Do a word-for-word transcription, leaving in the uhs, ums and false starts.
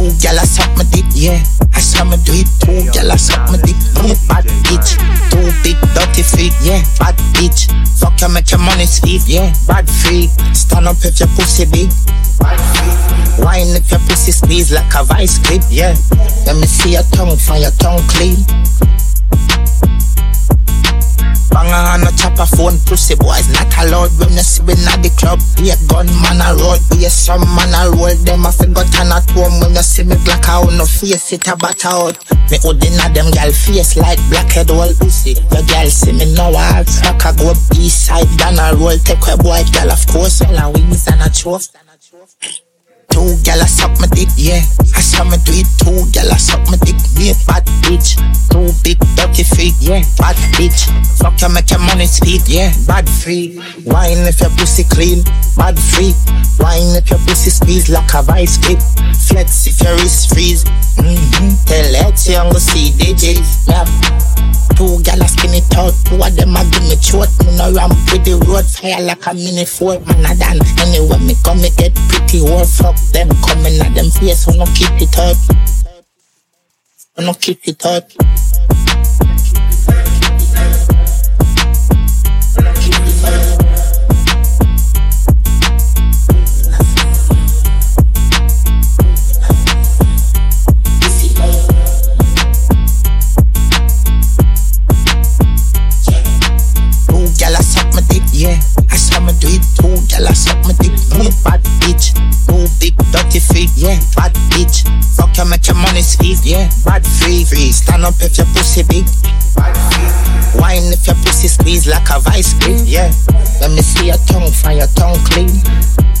too, girl, I suck my dick, yeah. I saw me do it too, girl, I suck my dick. Boom, bad bitch, too big, dirty feet, yeah. Bad bitch, fuck you, make your money sleep, yeah. Bad feet, stand up if your pussy big. Bad feet, wine if your pussy squeeze like a vice grip, yeah. Let me see your tongue, find your tongue clean. Banger on a chopper phone, pussy boys not allowed. When you see we not the club, be a gun man a roll. Be a some man a roll, them a figure turn at home. When you see me black out, no face it a batter out. Me hoodin a them gal face like blackhead wall pussy. Your gal see me now hard, fuck a go east side down a roll. Take a boy gal of course, all a wings and a trough. Two gal a suck my dick, yeah. I saw me do it too, gal a suck my dick, yeah. Bad bitch, too big, dirty feet, yeah. Bad bitch, fuck you, make your money speed, yeah. Bad free, wine if your pussy clean. Bad free, wine if your pussy squeeze like a vice grip. Flex if your wrist freeze. Mm-hmm. Tell it to young see D J. Yep. Two gal a skin it out, two of them a give me short. Me no ramp with the road, fire like a mini fort. Man a done, anyway me come me get pretty old. Fuck them coming at them face, I no keep it up. I no keep it up. Yeah, bad bitch, fuck you, make your money speak, yeah. Bad free, free, stand up if your pussy big. Bad free, wine if your pussy squeeze like a vice grip, yeah. Let me see your tongue, find your tongue clean.